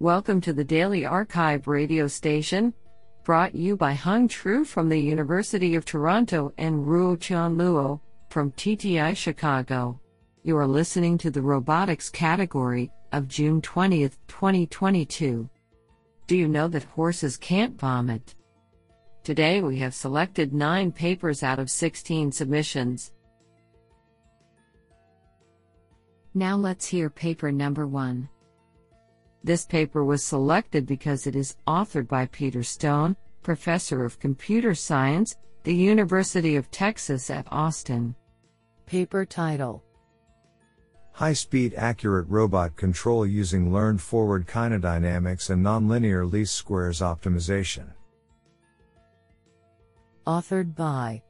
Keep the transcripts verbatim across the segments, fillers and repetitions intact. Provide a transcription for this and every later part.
Welcome to the Daily Archive radio station, brought you by Hung Tru from the University of Toronto and Ruo Qian Luo from T T I Chicago. You are listening to the robotics category of June twentieth, twenty twenty-two. Do you know that horses can't vomit? Today we have selected nine papers out of sixteen submissions. Now let's hear paper number one. This paper was selected because it is authored by Peter Stone, Professor of Computer Science, the University of Texas at Austin. Paper title: High-Speed Accurate Robot Control Using Learned Forward Kinodynamics and Nonlinear Least Squares Optimization. Authored by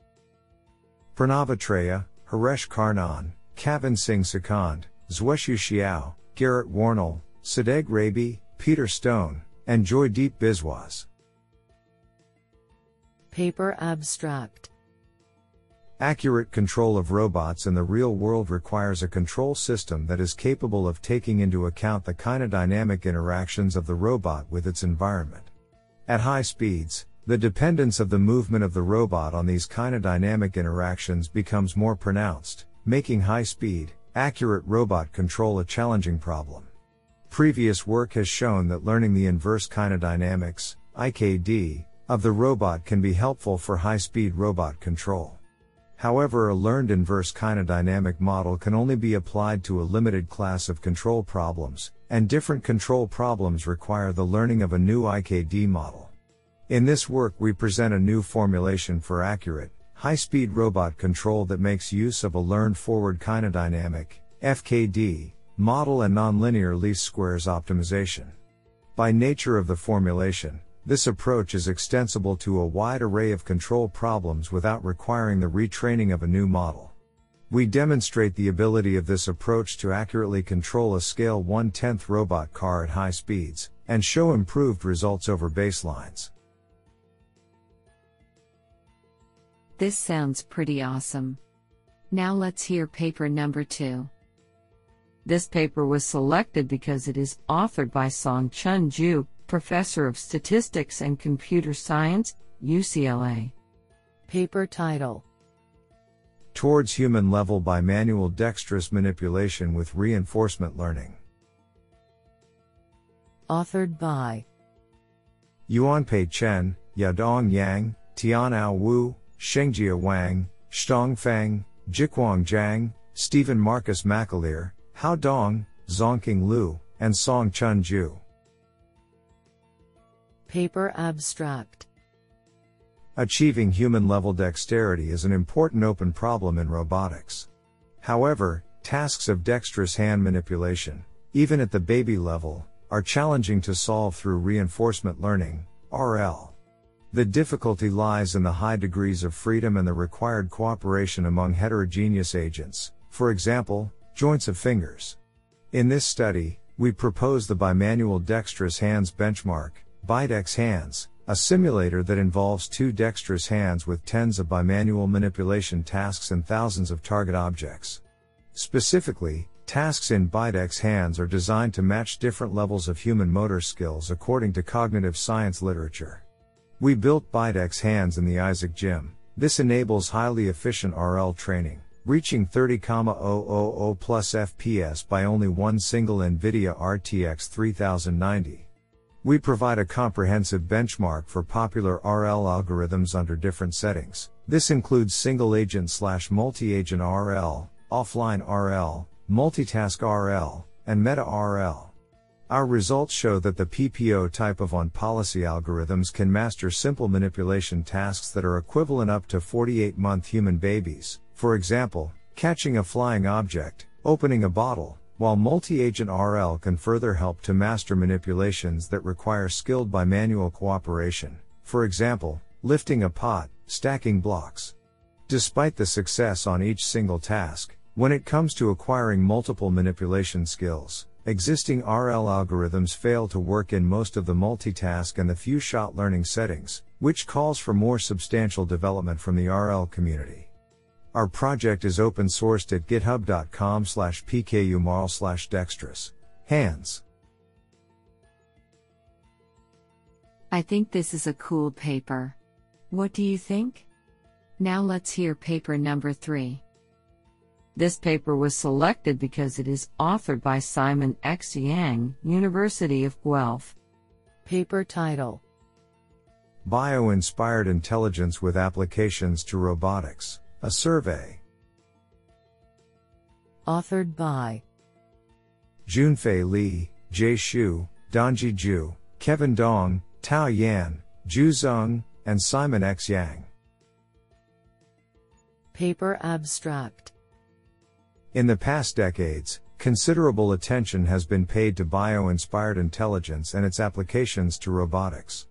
Pranavatreya, Haresh Karnan, Kavan Singh Sikand, Zhuoshu Xiao, Garrett Warnell, Sadeg Raby, Peter Stone, and Joydeep Biswas. Paper abstract: Accurate control of robots in the real world requires a control system that is capable of taking into account the kinodynamic interactions of the robot with its environment. At high speeds, the dependence of the movement of the robot on these kinodynamic interactions becomes more pronounced, making high-speed, accurate robot control a challenging problem. Previous work has shown that learning the inverse kinodynamics, I K D, of the robot can be helpful for high-speed robot control. However, a learned inverse kinodynamic model can only be applied to a limited class of control problems, and different control problems require the learning of a new I K D model. In this work we present a new formulation for accurate, high-speed robot control that makes use of a learned forward kinodynamic, F K D, model and nonlinear least squares optimization. By nature of the formulation, this approach is extensible to a wide array of control problems without requiring the retraining of a new model. We demonstrate the ability of this approach to accurately control a scale one tenth robot car at high speeds, and show improved results over baselines. This sounds pretty awesome. Now let's hear paper number two. This paper was selected because it is authored by Song-Chun Zhu, Professor of Statistics and Computer Science, U C L A. Paper title: Towards Human Level by Manual Dexterous Manipulation with Reinforcement Learning. Authored by Yuanpei Chen, Yadong Yang, Tianao Wu, Shengjia Wang, Shitong Feng, Jiquang Zhang, Stephen Marcus McAleer, Hao Dong, Zongqing Lu, and Song-Chun Zhu. Paper abstract: Achieving human-level dexterity is an important open problem in robotics. However, tasks of dexterous hand manipulation, even at the baby level, are challenging to solve through reinforcement learning, R L. The difficulty lies in the high degrees of freedom and the required cooperation among heterogeneous agents, for example, joints of fingers. In this study, we propose the bimanual dexterous hands benchmark, Bidex Hands, a simulator that involves two dexterous hands with tens of bimanual manipulation tasks and thousands of target objects. Specifically, tasks in Bidex Hands are designed to match different levels of human motor skills according to cognitive science literature. We built Bidex Hands in the Isaac Gym. This enables highly efficient R L training, reaching thirty thousand plus F P S by only one single NVIDIA R T X three thousand ninety. We provide a comprehensive benchmark for popular R L algorithms under different settings. This includes single-agent slash multi-agent R L, offline R L, multitask R L, and meta-R L. Our results show that the P P O type of on-policy algorithms can master simple manipulation tasks that are equivalent up to forty-eight month human babies. For example, catching a flying object, opening a bottle, while multi-agent R L can further help to master manipulations that require skilled bimanual cooperation, for example, lifting a pot, stacking blocks. Despite the success on each single task, when it comes to acquiring multiple manipulation skills, existing R L algorithms fail to work in most of the multitask and the few-shot learning settings, which calls for more substantial development from the R L community. Our project is open sourced at github dot com slash pkumodel slash dexterous hands. I think this is a cool paper. What do you think? Now let's hear paper number three. This paper was selected because it is authored by Simon X. Yang, University of Guelph. Paper title: Bio-Inspired Intelligence with Applications to Robotics, a Survey. Authored by Junfei Li, Jay Xu, Donji Zhu, Kevin Dong, Tao Yan, Zhu Zeng, and Simon X. Yang. Paper abstract: In the past decades, considerable attention has been paid to bio-inspired intelligence and its applications to robotics.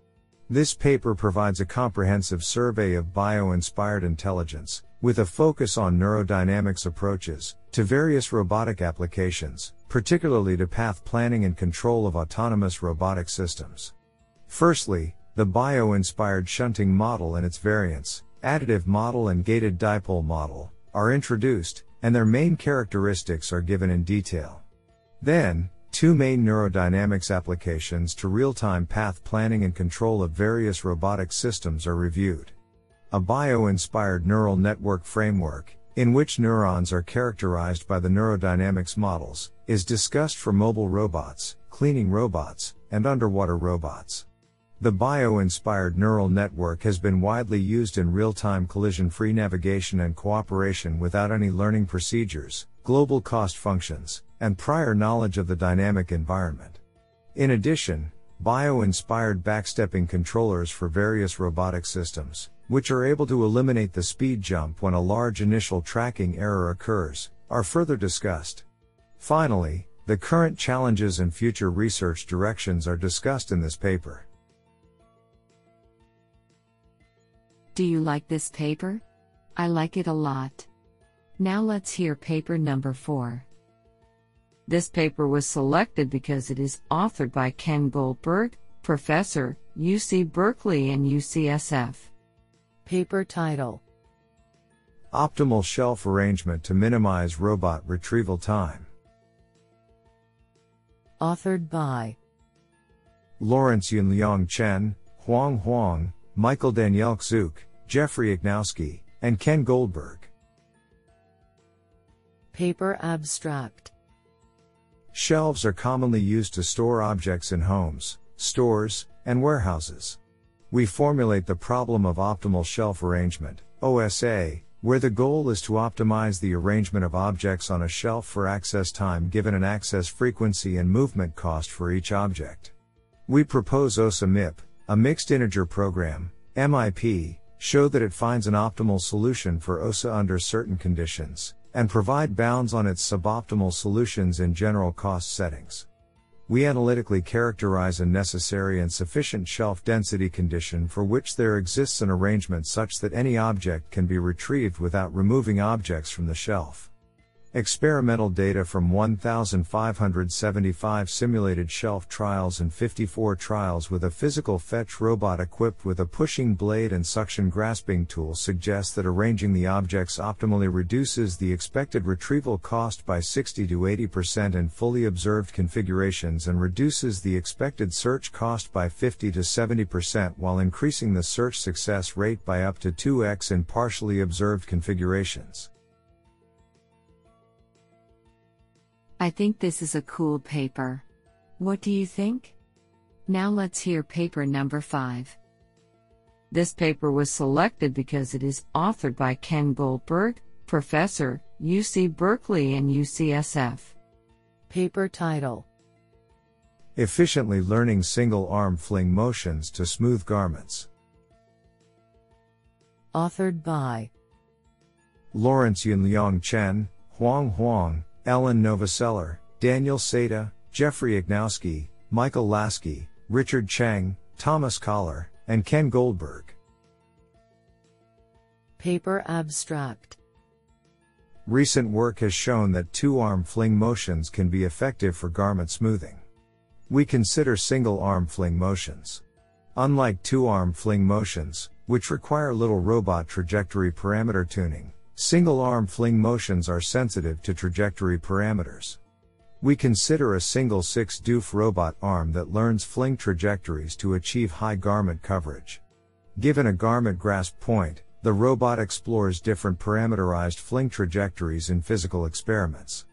This paper provides a comprehensive survey of bio-inspired intelligence, with a focus on neurodynamics approaches to various robotic applications, particularly to path planning and control of autonomous robotic systems. Firstly, the bio-inspired shunting model and its variants, additive model and gated dipole model, are introduced, and their main characteristics are given in detail. Then, two main neurodynamics applications to real-time path planning and control of various robotic systems are reviewed. A bio-inspired neural network framework, in which neurons are characterized by the neurodynamics models, is discussed for mobile robots, cleaning robots, and underwater robots. The bio-inspired neural network has been widely used in real-time collision-free navigation and cooperation without any learning procedures, global cost functions, and prior knowledge of the dynamic environment. In addition, bio-inspired backstepping controllers for various robotic systems, which are able to eliminate the speed jump when a large initial tracking error occurs, are further discussed. Finally, the current challenges and future research directions are discussed in this paper. Do you like this paper? I like it a lot. Now let's hear paper number four. This paper was selected because it is authored by Ken Goldberg, professor, U C Berkeley and U C S F. Paper title: Optimal Shelf Arrangement to Minimize Robot Retrieval Time. Authored by Lawrence Yunliang Chen, Huang Huang, Michael Daniel Czuk, Jeffrey Ignowski, and Ken Goldberg. Paper abstract: Shelves are commonly used to store objects in homes, stores, and warehouses. We formulate the problem of optimal shelf arrangement, O S A, where the goal is to optimize the arrangement of objects on a shelf for access time given an access frequency and movement cost for each object. We propose O S A M I P, a mixed integer program, M I P, show that it finds an optimal solution for O S A under certain conditions, and provide bounds on its suboptimal solutions in general cost settings. We analytically characterize a necessary and sufficient shelf density condition for which there exists an arrangement such that any object can be retrieved without removing objects from the shelf. Experimental data from one thousand five hundred seventy-five simulated shelf trials and fifty-four trials with a physical fetch robot equipped with a pushing blade and suction grasping tool suggests that arranging the objects optimally reduces the expected retrieval cost by sixty to eighty percent in fully observed configurations and reduces the expected search cost by fifty to seventy percent while increasing the search success rate by up to two x in partially observed configurations. I think this is a cool paper. What do you think? Now let's hear paper number five. This paper was selected because it is authored by Ken Goldberg, professor, U C Berkeley and U C S F. Paper title: Efficiently Learning Single Arm Fling Motions to Smooth Garments. Authored by Lawrence Yunliang Chen, Huang Huang, Ellen Novoseller, Daniel Seda, Jeffrey Ignowski, Michael Lasky, Richard Chang, Thomas Collar, and Ken Goldberg. Paper abstract: Recent work has shown that two-arm fling motions can be effective for garment smoothing. We consider single-arm fling motions. Unlike two-arm fling motions, which require little robot trajectory parameter tuning, single-arm fling motions are sensitive to trajectory parameters. We consider a single six-doof robot arm that learns fling trajectories to achieve high garment coverage. Given a garment grasp point, the robot explores different parameterized fling trajectories in physical experiments.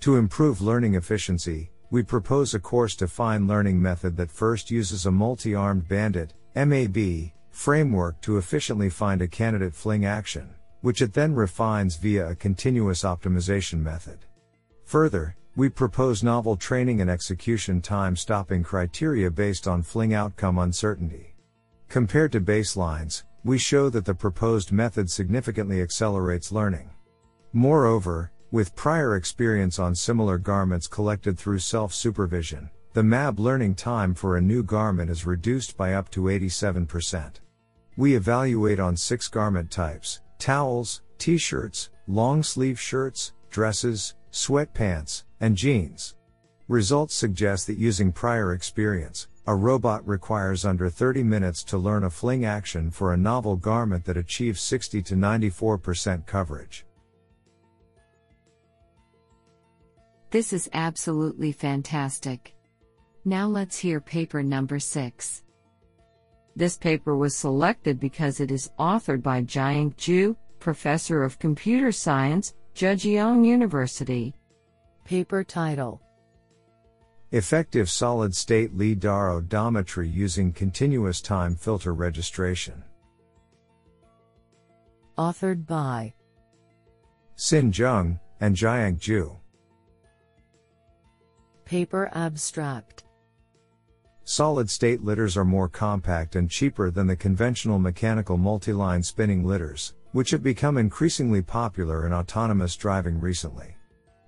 To improve learning efficiency, we propose a course-defined learning method that first uses a multi-armed bandit (M A B) framework to efficiently find a candidate fling action, which it then refines via a continuous optimization method. Further, we propose novel training and execution time-stopping criteria based on fling outcome uncertainty. Compared to baselines, we show that the proposed method significantly accelerates learning. Moreover, with prior experience on similar garments collected through self-supervision, the M A B learning time for a new garment is reduced by up to eighty-seven percent. We evaluate on six garment types: towels, t-shirts, long-sleeve shirts, dresses, sweatpants, and jeans. Results suggest that using prior experience, a robot requires under thirty minutes to learn a fling action for a novel garment that achieves sixty to ninety-four percent coverage. This is absolutely fantastic. Now let's hear paper number six. This paper was selected because it is authored by Jiang Ju, professor of computer science, Zhejiang University. Paper title: Effective Solid-State Lidar Odometry Using Continuous Time Filter Registration. Authored by Xin Zheng and Jiang Ju. Paper abstract: Solid-state litters are more compact and cheaper than the conventional mechanical multi-line spinning litters, which have become increasingly popular in autonomous driving recently.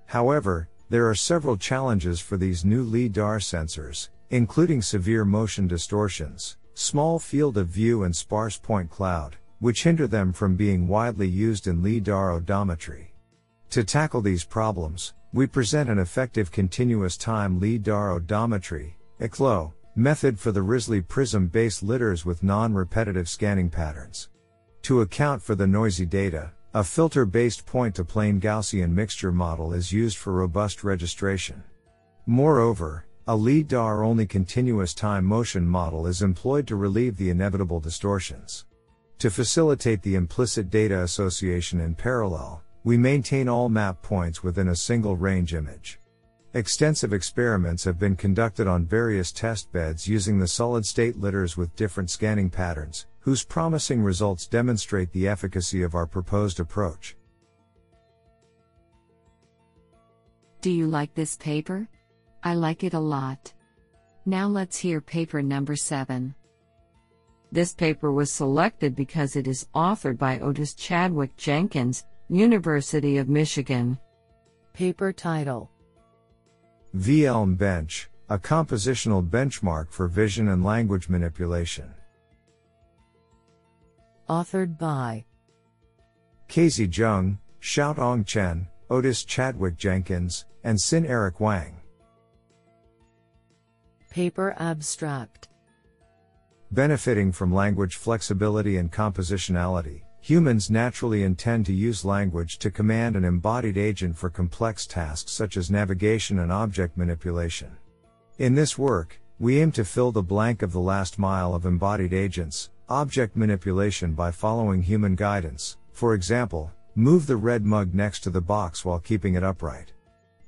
However, there are several challenges for these new lidar sensors, including severe motion distortions, small field of view and sparse point cloud, which hinder them from being widely used in lidar odometry. To tackle these problems, we present an effective continuous time lidar odometry (E C L O) method for the Risley prism-based litters with non-repetitive scanning patterns. To account for the noisy data, a filter-based point-to-plane Gaussian mixture model is used for robust registration. Moreover, a lidar-only continuous time motion model is employed to relieve the inevitable distortions. To facilitate the implicit data association in parallel, we maintain all map points within a single range image. Extensive experiments have been conducted on various test beds using the solid-state litters with different scanning patterns, whose promising results demonstrate the efficacy of our proposed approach. Do you like this paper? I like it a lot. Now let's hear paper number seven. This paper was selected because it is authored by Otis Chadwick Jenkins, University of Michigan. Paper title: V L M Bench, a compositional benchmark for vision and language manipulation. Authored by Casey Jung, Xiaodong Chen, Otis Chadwick Jenkins, and Sin Eric Wang. Paper abstract: Benefiting from language flexibility and compositionality, humans naturally intend to use language to command an embodied agent for complex tasks such as navigation and object manipulation. In this work, we aim to fill the blank of the last mile of embodied agents, object manipulation, by following human guidance. For example, move the red mug next to the box while keeping it upright.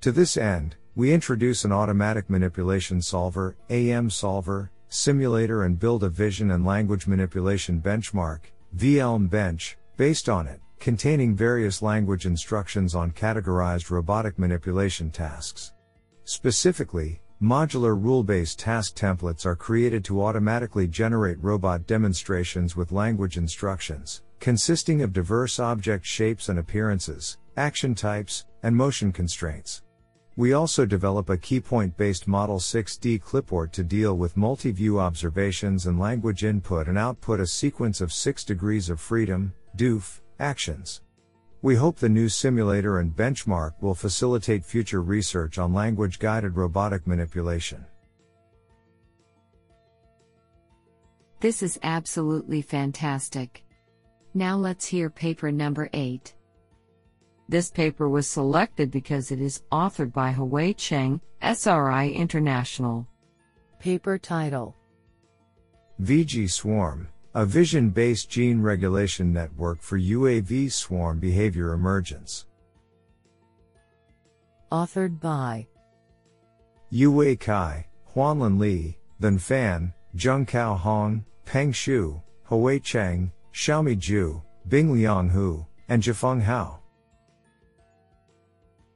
To this end, we introduce an automatic manipulation solver, A M solver, simulator, and build a vision and language manipulation benchmark, V L M Bench, based on it, containing various language instructions on categorized robotic manipulation tasks. Specifically, modular rule-based task templates are created to automatically generate robot demonstrations with language instructions, consisting of diverse object shapes and appearances, action types, and motion constraints. We also develop a keypoint-based model six D clipboard to deal with multi-view observations and language input and output a sequence of six degrees of freedom, D O F, actions. We hope the new simulator and benchmark will facilitate future research on language-guided robotic manipulation. This is absolutely fantastic. Now let's hear paper number eight. This paper was selected because it is authored by Huawei Cheng, S R I International. Paper title: V G Swarm, a vision-based gene regulation network for U A V swarm behavior emergence. Authored by Yue Kai, Huanlin Li, Than Fan, Zhengkao Hong, Peng Shu, Huawei Cheng, Xiaomi Zhu, Bingliang Hu, and Jifeng Hao.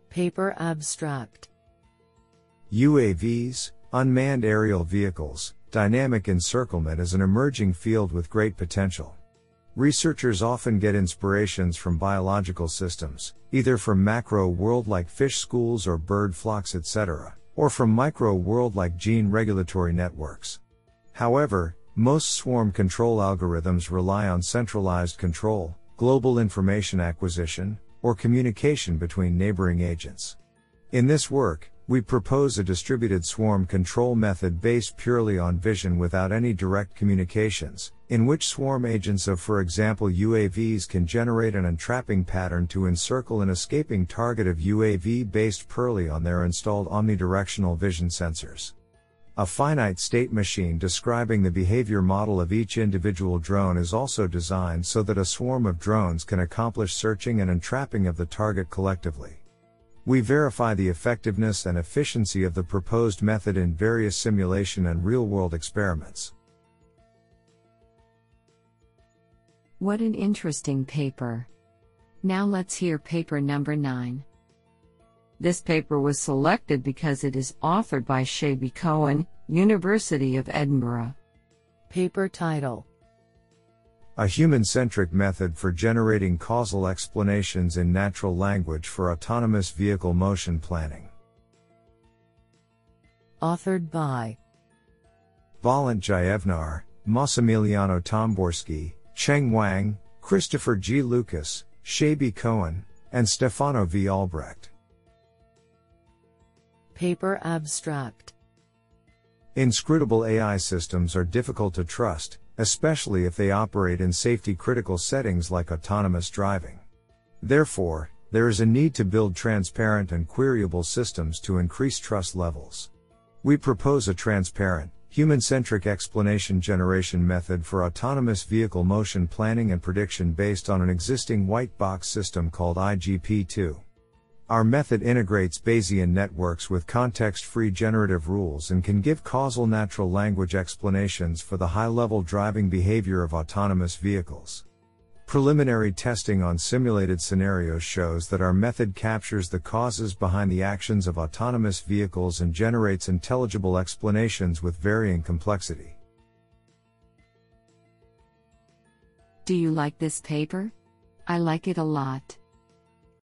Paper abstract: U A Vs, unmanned aerial vehicles, dynamic encirclement is an emerging field with great potential. Researchers often get inspirations from biological systems, either from macro world like fish schools or bird flocks, et cetera, or from micro world like gene regulatory networks. However, most swarm control algorithms rely on centralized control, global information acquisition, or communication between neighboring agents. In this work, we propose a distributed swarm control method based purely on vision without any direct communications, in which swarm agents of, for example, U A Vs can generate an entrapping pattern to encircle an escaping target of U A V based purely on their installed omnidirectional vision sensors. A finite state machine describing the behavior model of each individual drone is also designed so that a swarm of drones can accomplish searching and entrapping of the target collectively. We verify the effectiveness and efficiency of the proposed method in various simulation and real-world experiments. What an interesting paper. Now let's hear paper number nine. This paper was selected because it is authored by Shay B. Cohen, University of Edinburgh. Paper title: A human-centric method for generating causal explanations in natural language for autonomous vehicle motion planning. Authored by Valent Jayevnar, Massimiliano Tomborski, Cheng Wang, Christopher G. Lucas, Shay B. Cohen, and Stefano V. Albrecht. Paper abstract: Inscrutable A I systems are difficult to trust, especially if they operate in safety-critical settings like autonomous driving. Therefore, there is a need to build transparent and queryable systems to increase trust levels. We propose a transparent, human-centric explanation generation method for autonomous vehicle motion planning and prediction based on an existing white box system called I G P two. Our method integrates Bayesian networks with context-free generative rules and can give causal natural language explanations for the high-level driving behavior of autonomous vehicles. Preliminary testing on simulated scenarios shows that our method captures the causes behind the actions of autonomous vehicles and generates intelligible explanations with varying complexity. Do you like this paper? I like it a lot.